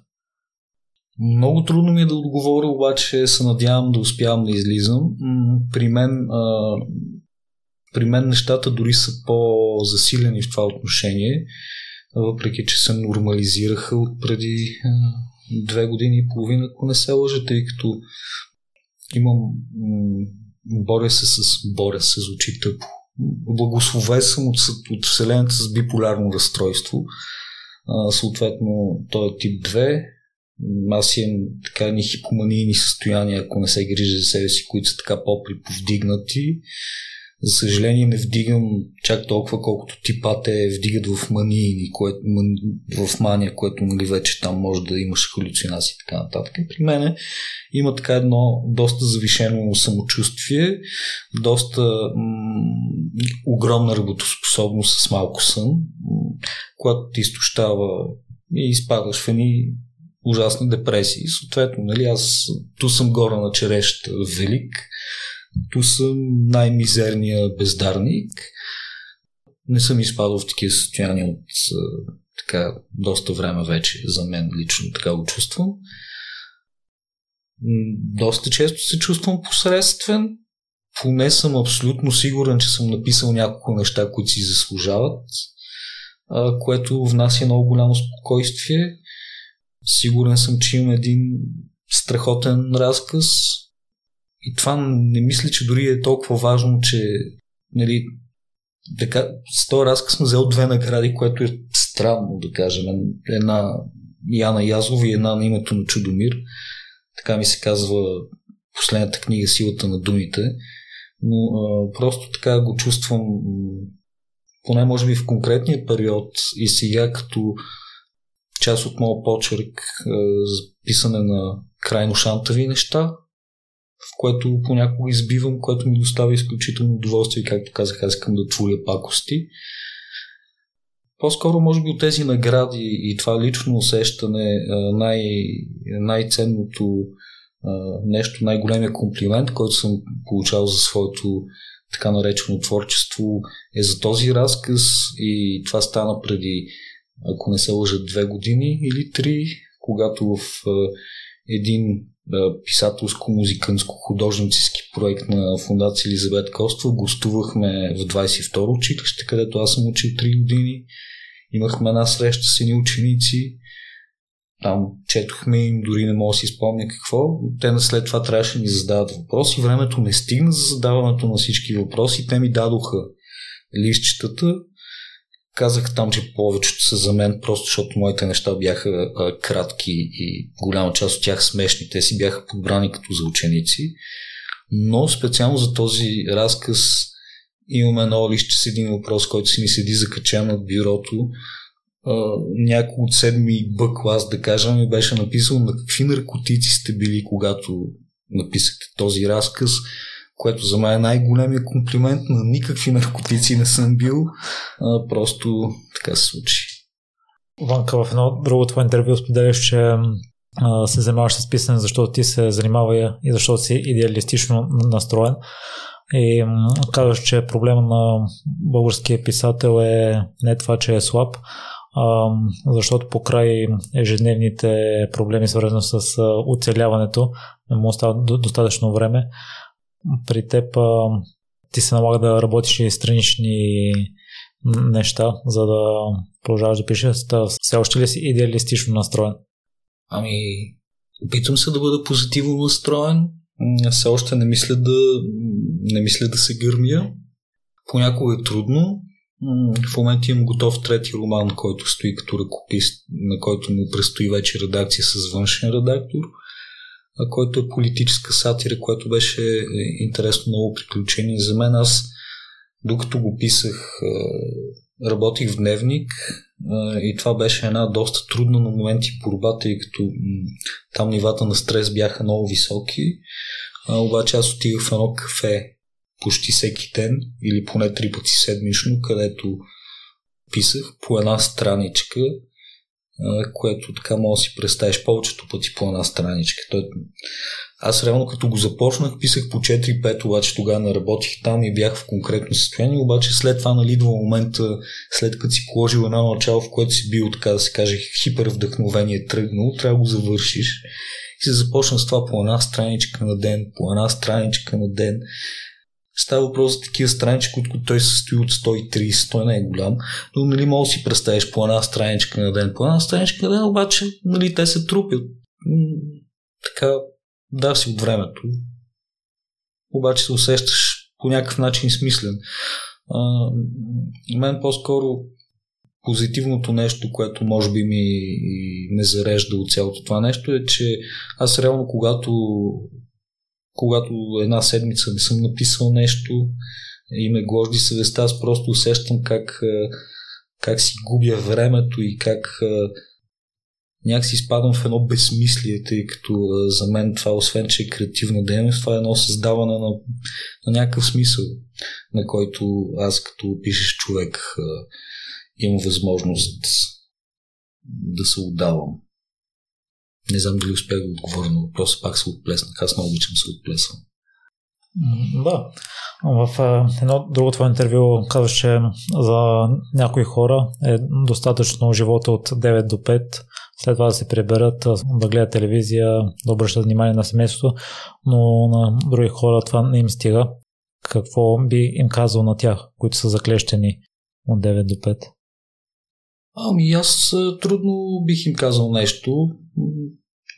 Много трудно ми е да отговоря, обаче се надявам да успявам да излизам. При мен, а, при мен нещата дори са по-засилени в това отношение, въпреки че се нормализираха от преди а, две години и половина, ако не се лъжа, тъй като имам, боря се с, боря се звучи тъпо. Благословен съм от, от вселената с биполярно разстройство. А, съответно, той е тип две. Аз имам така ни хипоманийни състояния, ако не се грижа за себе си, които са така по-приповдигнати. За съжаление не вдигам чак толкова, колкото типа те вдигат в мании, кое, ман, в мания, което, нали, вече там може да имаш халюцинации и така нататък. И при мене има така едно доста завишено самочувствие, доста м- огромна работоспособност с малко сън, която ти изтощава и изпадаш в едни ужасна депресия. И съответно, нали, аз ту съм горе на черещ велик, ту съм най-мизерния бездарник. Не съм изпадал в такива състояния от така доста време вече, за мен лично така го чувствам. Доста често се чувствам посредствен. Поне съм абсолютно сигурен, че съм написал няколко неща, които си заслужават, което внася много голямо спокойствие. Сигурен съм, че имам един страхотен разказ. И това не мисля, че дори е толкова важно, че нали, така, с този разказ съм взел две награди, което е странно да кажем. Една Яна Язова и една на името на Чудомир. Така ми се казва последната книга "Силата на думите", но а, просто така го чувствам поне може би в конкретния период и сега като част от моят почерк а, за писане на крайно шантави неща, в което понякога избивам, което ми доставя изключително удоволствие, както казах, аз искам да творя пакости. По-скоро може би от тези награди и това лично усещане най- най-ценното нещо, най-големия комплимент, който съм получавал за своето така наречено творчество е за този разказ и това стана преди, ако не се лъжа, две години или три, когато в един писателско-музиканско-художнически проект на фондация Елизабет Костова гостувахме в двадесет и второ училище, където аз съм учил три години. Имахме една среща с едни ученици. Там четохме им, дори не мога да си спомня какво. Те след това трябваше да ми задават въпроси. Времето не стигна за задаването на всички въпроси. Те ми дадоха листчетата. Казах там, че повечето са за мен, просто защото моите неща бяха а, кратки и голяма част от тях смешни. Те си бяха подбрани като за ученици. Но специално за този разказ имаме едно лище с един въпрос, който си ми седи закачен над бюрото. Някой от седми Б клас, да кажа, ми беше написал на какви наркотици сте били, когато написахте този разказ, което за мен е най-големия комплимент. На никакви наркотици не съм бил. А, просто така се случи. Иванка, в едно друго твое интервю споделяш, че а, се занимаваш с писане, защото ти се занимава и защото си идеалистично настроен. И казваш, че проблема на българския писател е не това, че е слаб, а, защото покрай ежедневните проблеми, свързано с оцеляването, не му остава достатъчно време. При теб а, ти се налага да работиш и странични неща, за да продължаваш да пишеш. Все още ли си идеалистично настроен? Ами, опитвам се да бъда позитивно настроен. Все още не мисля да, не мисля да се гърмя. Понякога е трудно. В момента имам готов трети роман, който стои като ръкопис, на който му предстои вече редакция с външен редактор, който е политическа сатира, което беше интересно много приключение за мен. Аз, докато го писах, работих в дневник и това беше една доста трудна на моменти борба, тъй като там нивата на стрес бяха много високи. Обаче аз отивах в едно кафе почти всеки ден или поне три пъти седмично, където писах по една страничка, което така може да си представиш повечето пъти по една страничка. Той... Аз реално като го започнах писах по четири-пет, обаче тогава не работих там и бях в конкретно състояние, обаче след това налидва момента, след като си положил едно начало, в което си бил, така да се каже, хипервдъхновение тръгнал, трябва да го завършиш. И се започна с това по една страничка на ден, по една страничка на ден. Става въпрос за такива странички, които той се състои от сто и тридесет, той не е голям, но нали мога да си представиш по една страничка на ден, по една страничка на ден, обаче нали, те се трупят. Така, да си от времето, обаче се усещаш по някакъв начин смислен. А, мен по-скоро позитивното нещо, което може би ми ме зарежда от цялото това нещо е, че аз реално когато Когато една седмица не съм написал нещо и ме гложди съвестта, аз просто усещам как, как си губя времето и как някакси изпадам в едно безсмислие, тъй като за мен това, освен че е креативна дейност, това е едно създаване на, на някакъв смисъл, на който аз като пишеш човек имам възможност да се отдавам. Не знам дали успях да отговоря на въпроса, пак се отплеснах. Аз много обичам се отплесвам. Да. В едно друго твое интервю казваш, че за някои хора е достатъчно живота от девет до пет, след това да се приберат, да гледат телевизия, да обръщат внимание на семейството, но на други хора това не им стига. Какво би им казал на тях, които са заклещени от девет до пет? Ами аз трудно бих им казал нещо.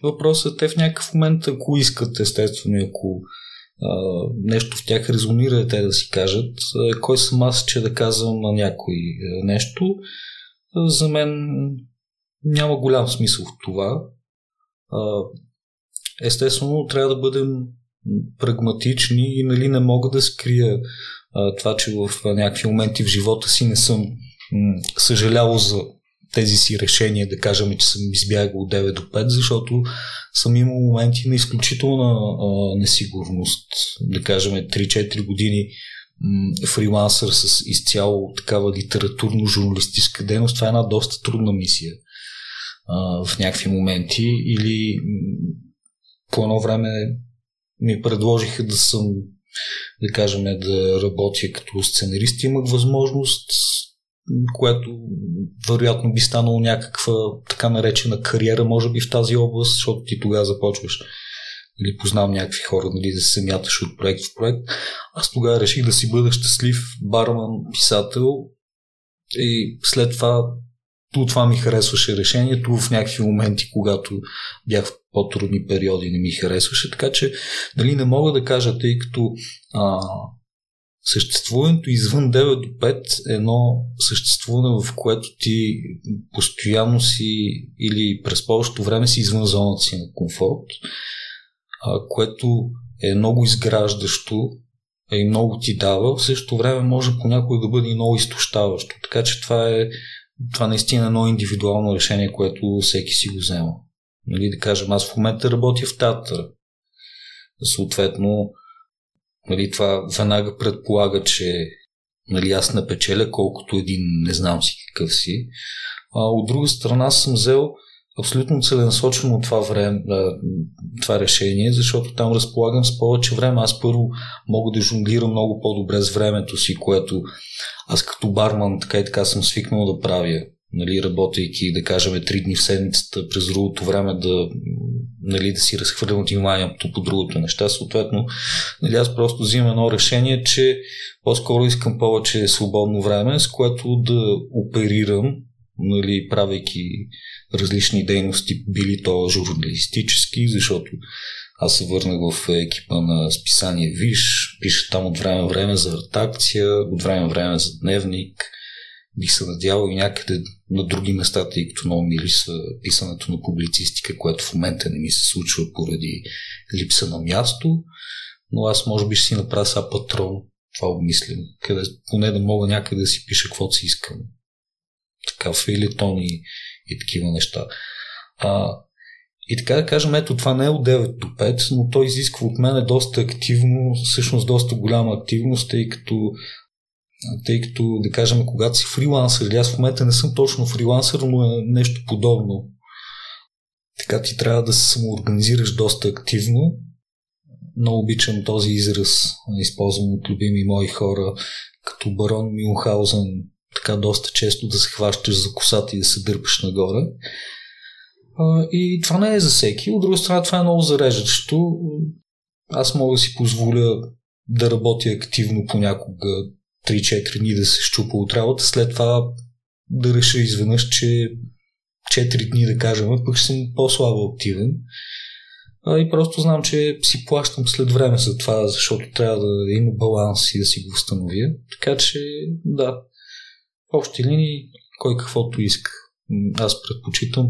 Въпросът е в някакъв момент, ако искат, естествено, ако а, нещо в тях резонира, те да си кажат. А, кой съм аз, че да казвам на някой нещо? А, за мен няма голям смисъл в това. А, естествено, трябва да бъдем прагматични и нали, не мога да скрия а, това, че в някакви моменти в живота си не съм м- съжалявал за тези си решения, да кажем, че съм избягал от девет до пет, защото съм имал моменти на изключителна а, несигурност. Да кажем, три-четири години м- фрилансър с изцяло такава литературно-журналистическа дейност. Това е една доста трудна мисия а, в някакви моменти. Или м- по едно време ми предложиха да съм, да кажем, да работя като сценарист. Имах възможност, което вероятно би станало някаква така наречена кариера, може би в тази област, защото ти тогава започваш или познавам някакви хора, нали, да се мяташ от проект в проект. Аз тогава реших да си бъда щастлив барман, писател и след това то това ми харесваше решението, в някакви моменти, когато бях в по-трудни периоди, не ми харесваше. Така че, нали, не мога да кажа, тъй като а, съществуването извън девет до пет е едно съществуване, в което ти постоянно си или през повечето време си извън зоната си на комфорт, а, което е много изграждащо и много ти дава. В същото време може понякога да бъде и много изтощаващо. Така че това е Това наистина е едно индивидуално решение, което всеки си го взема. Нали, да кажем, аз в момента работя в театъра. Съответно, нали, това веднага предполага, че нали, аз не печеля, колкото един не знам си какъв си. А, от друга страна съм взел абсолютно целенасочено това, време, това решение, защото там разполагам с повече време. Аз първо мога да жонглирам много по-добре с времето си, което аз като барман така и така съм свикнал да правя, нали, работейки, да кажем, три дни в седмицата, през другото време да, нали, да си разхвърлям от вниманието по другото неща. Съответно, нали, аз просто взимам едно решение, че по-скоро искам повече свободно време, с което да оперирам, нали, правейки различни дейности, били то журналистически, защото аз се върнах в екипа на списание Виж, пиша там от време на време за редакция, от време на време за дневник, бих се надявал и някъде на други места, тъй като много ми липсва писането на публицистика, което в момента не ми се случва поради липса на място, но аз може би ще си направя сега патрон, това обмислене, къде поне да мога някъде да си пиша каквото си искам. Така, фейлетони и такива неща. А, и така да кажем, ето това не е от девет до пет, но то изисква от мен доста активно, всъщност доста голяма активност, тъй като, тъй като да кажем, когато си фрилансър, или аз в момента не съм точно фрилансър, но е нещо подобно. Така ти трябва да се самоорганизираш доста активно. Много обичам този израз, използван от любими мои хора, като барон Мюнхаузен, така доста често да се хващаш за косата и да се дърпаш нагоре. А, и това не е за всеки. От друга страна, това е много зареждащо. Аз мога да си позволя да работя активно понякога три-четири дни да се щупа от работа. След това да реша изведнъж, че четири дни, да кажем, пък ще съм по-слабо активен. А, и просто знам, че си плащам след време за това, защото трябва да има баланс и да си го установя. Така че, да. В общи линии, кой каквото иска. Аз предпочитам.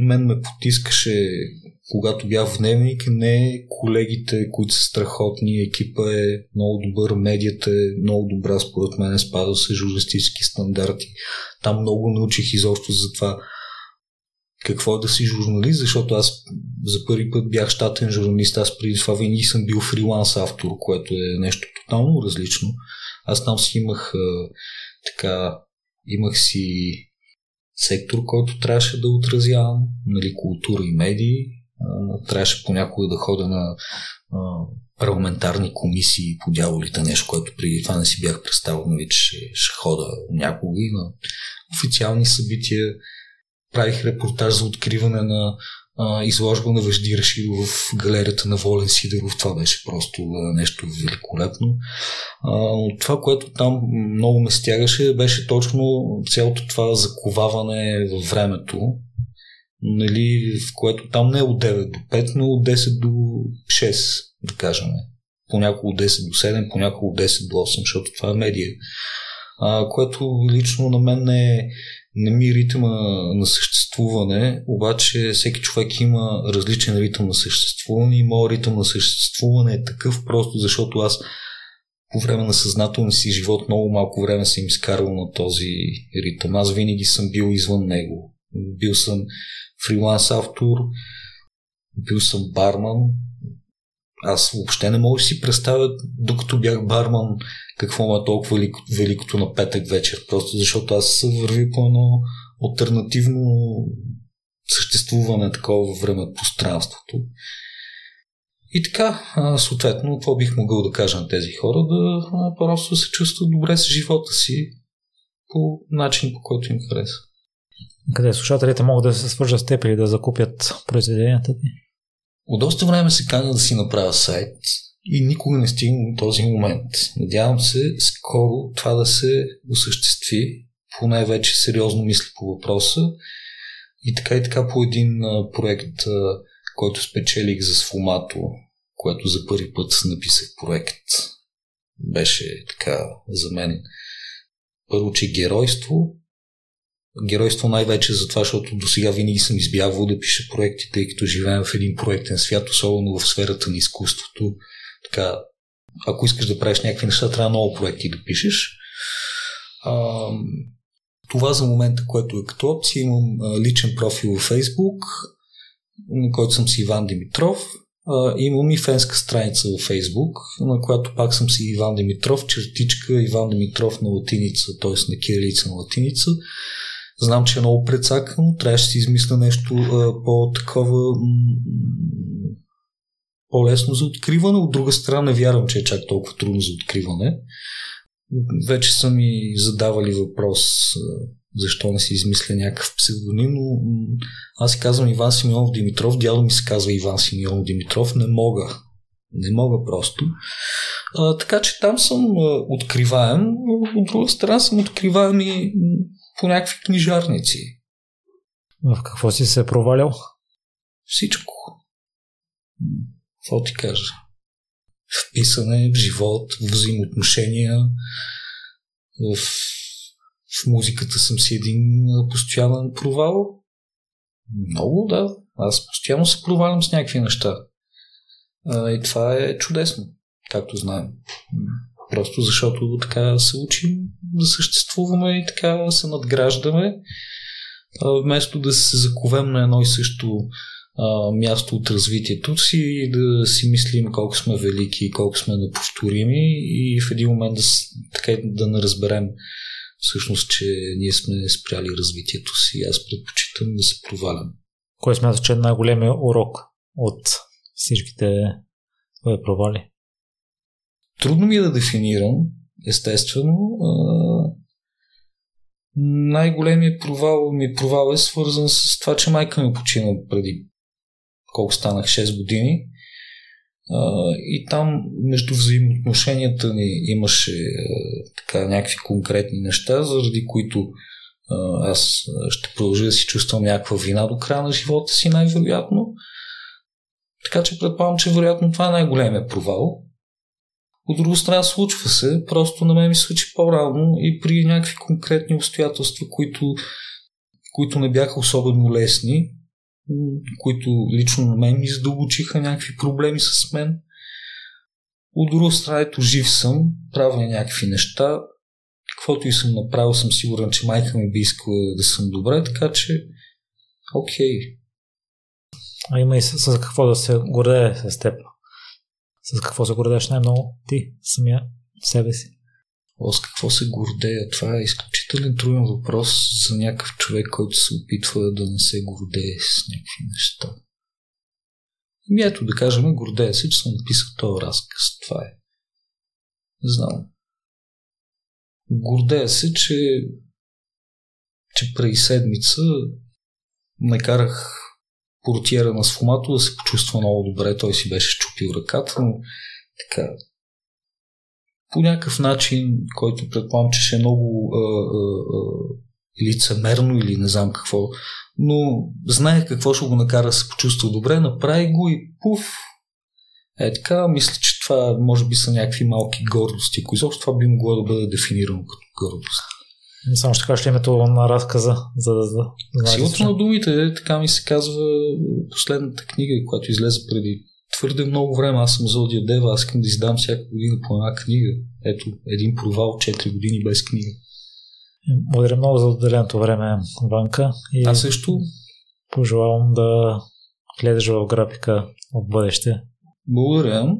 Мен ме потискаше, когато бях в дневник, не колегите, които са страхотни, екипа е много добър, медията е много добра, според мен спада се журналистически стандарти. Там много научих изобщо за това какво е да си журналист, защото аз за първи път бях щатен журналист, аз преди това винаги съм бил фриланс автор, което е нещо тотално различно. Аз там си имах така, имах си сектор, който трябваше да отразявам, нали, култура и медии. Трябваше понякога да ходя на парламентарни комисии по дяволите, нещо, което преди това не си бях представил, нали, че ще, ще хода някога, и на официални събития. Правих репортаж за откриване на а, изложба на Вежди Рашидов в галерията на Волен Сидеров. Това беше просто а, нещо великолепно. А, това, което там много ме стягаше, беше точно цялото това заковаване във времето, нали, в което там не е от девет до пет, но от десет до шест, да кажем. Понякога от десет до седем, понякога от десет до осем, защото това е медия. А, което лично на мен не е не ми ритъма на съществуване, обаче всеки човек има различен ритъм на съществуване и моят ритъм на съществуване е такъв, просто защото аз по време на съзнателния си живот много малко време съм изкарвал на този ритъм. Аз винаги съм бил извън него. Бил съм фриланс автор, бил съм барман. Аз въобще не мога да си представя, докато бях барман, какво ме е толкова велико, великото на петък вечер. Просто защото аз вървя по едно алтернативно съществуване такова във време в пространството. И така, съответно, това бих могъл да кажа на тези хора, да просто се чувстват добре с живота си по начин, по който им харесва. Къде слушателите могат да се свържат с теб или да закупят произведенията ти? От доста време се каня да си направя сайт и никога не стигна до този момент. Надявам се скоро това да се осъществи, поне вече сериозно мисли по въпроса, и така и така по един проект, който спечелих за Сфумато, което за първи път написах проект. Беше така за мен. Първо, че геройство, Геройство най-вече за това, защото до сега винаги съм избягвал да пиша проекти, тъй като живеем в един проектен свят, особено в сферата на изкуството. Така, ако искаш да правиш някакви неща, трябва много проекти да пишеш. А, това за момента, което е като опция. Имам личен профил във Facebook, на който съм си Иван Димитров. А, имам и фенска страница във Facebook, на която пак съм си Иван Димитров, чертичка Иван Димитров на латиница, т.е. на кирилица на латиница. Знам, че е много прецакано, трябваше да си измисля нещо а, по-такова м- по-лесно за откриване. От друга страна, не вярвам, че е чак толкова трудно за откриване. Вече са ми задавали въпрос а, защо не си измисля някакъв псевдоним, но м- аз си казвам Иван Симеонов Димитров, дядо ми се казва Иван Симеонов Димитров, не мога. Не мога просто. А, така че там съм а, откриваем, от друга страна съм откриваем и по някакви книжарници. В какво си се провалял? Всичко. Какво ти кажа? В писане, в живот, в взаимоотношения, в, в музиката съм си един постоянен провал. Много, да. Аз постоянно се провалям с някакви неща. И това е чудесно, както знаем. Просто защото така се учим да съществуваме и така се надграждаме, вместо да се заковем на едно и също а, място от развитието си и да си мислим колко сме велики, колко сме неповторими, и в един момент да, така, да не разберем всъщност, че ние сме спряли развитието си. Аз предпочитам да се провалям. Кой смяташ, че е най-големият урок от всичките твои провали? Трудно ми е да дефинирам, естествено. А, най-големият провал ми провал е свързан с това, че майка ми почина преди колко станах шест години. А, и там между взаимоотношенията ни имаше а, така, някакви конкретни неща, заради които а, аз ще продължа да си чувствам някаква вина до края на живота си, най-вероятно. Така че предполагам, че вероятно това е най-големият провал. От друга страна, случва се, просто на мен ми случи по-рано и при някакви конкретни обстоятелства, които, които не бяха особено лесни, които лично на мен ми задълбочиха някакви проблеми с мен. От друга страна, ето, жив съм, правя някакви неща, каквото и съм направил, съм сигурен, че майка ми би искала да съм добре, така че окей. А има и с, с какво да се гордее с теб? С какво се гордееш най-много ти самия себе си? О, с какво се гордея? Това е изключително труден въпрос за някакъв човек, който се опитва да не се гордее с някакви неща. И ето да кажем, гордея се, че съм написал този разказ. Това е. Не знам. Гордея се, че че преди седмица накарах портиера на Сфомато да се почувства много добре. Той си беше чупил ръката, но така по някакъв начин, който предполагам, че ще е много а, а, лицемерно или не знам какво, но знаех какво ще го накара да се почувства добре, направи го и пуф. Е така, мисля, че това може би са някакви малки гордости, които изобщо това би могло да бъде дефинирано като гордост. Само ще кажеш името на разказа, за да знам. Силата на думите, така ми се казва последната книга, която излезе преди твърде много време. Аз съм Зодия Дева, аз искам да издам всяка година по една книга. Ето, един провал, четири години без книга. Благодаря много за отделеното време, Иванка. И аз също пожелавам да влезеш в графика от бъдеще. Благодаря.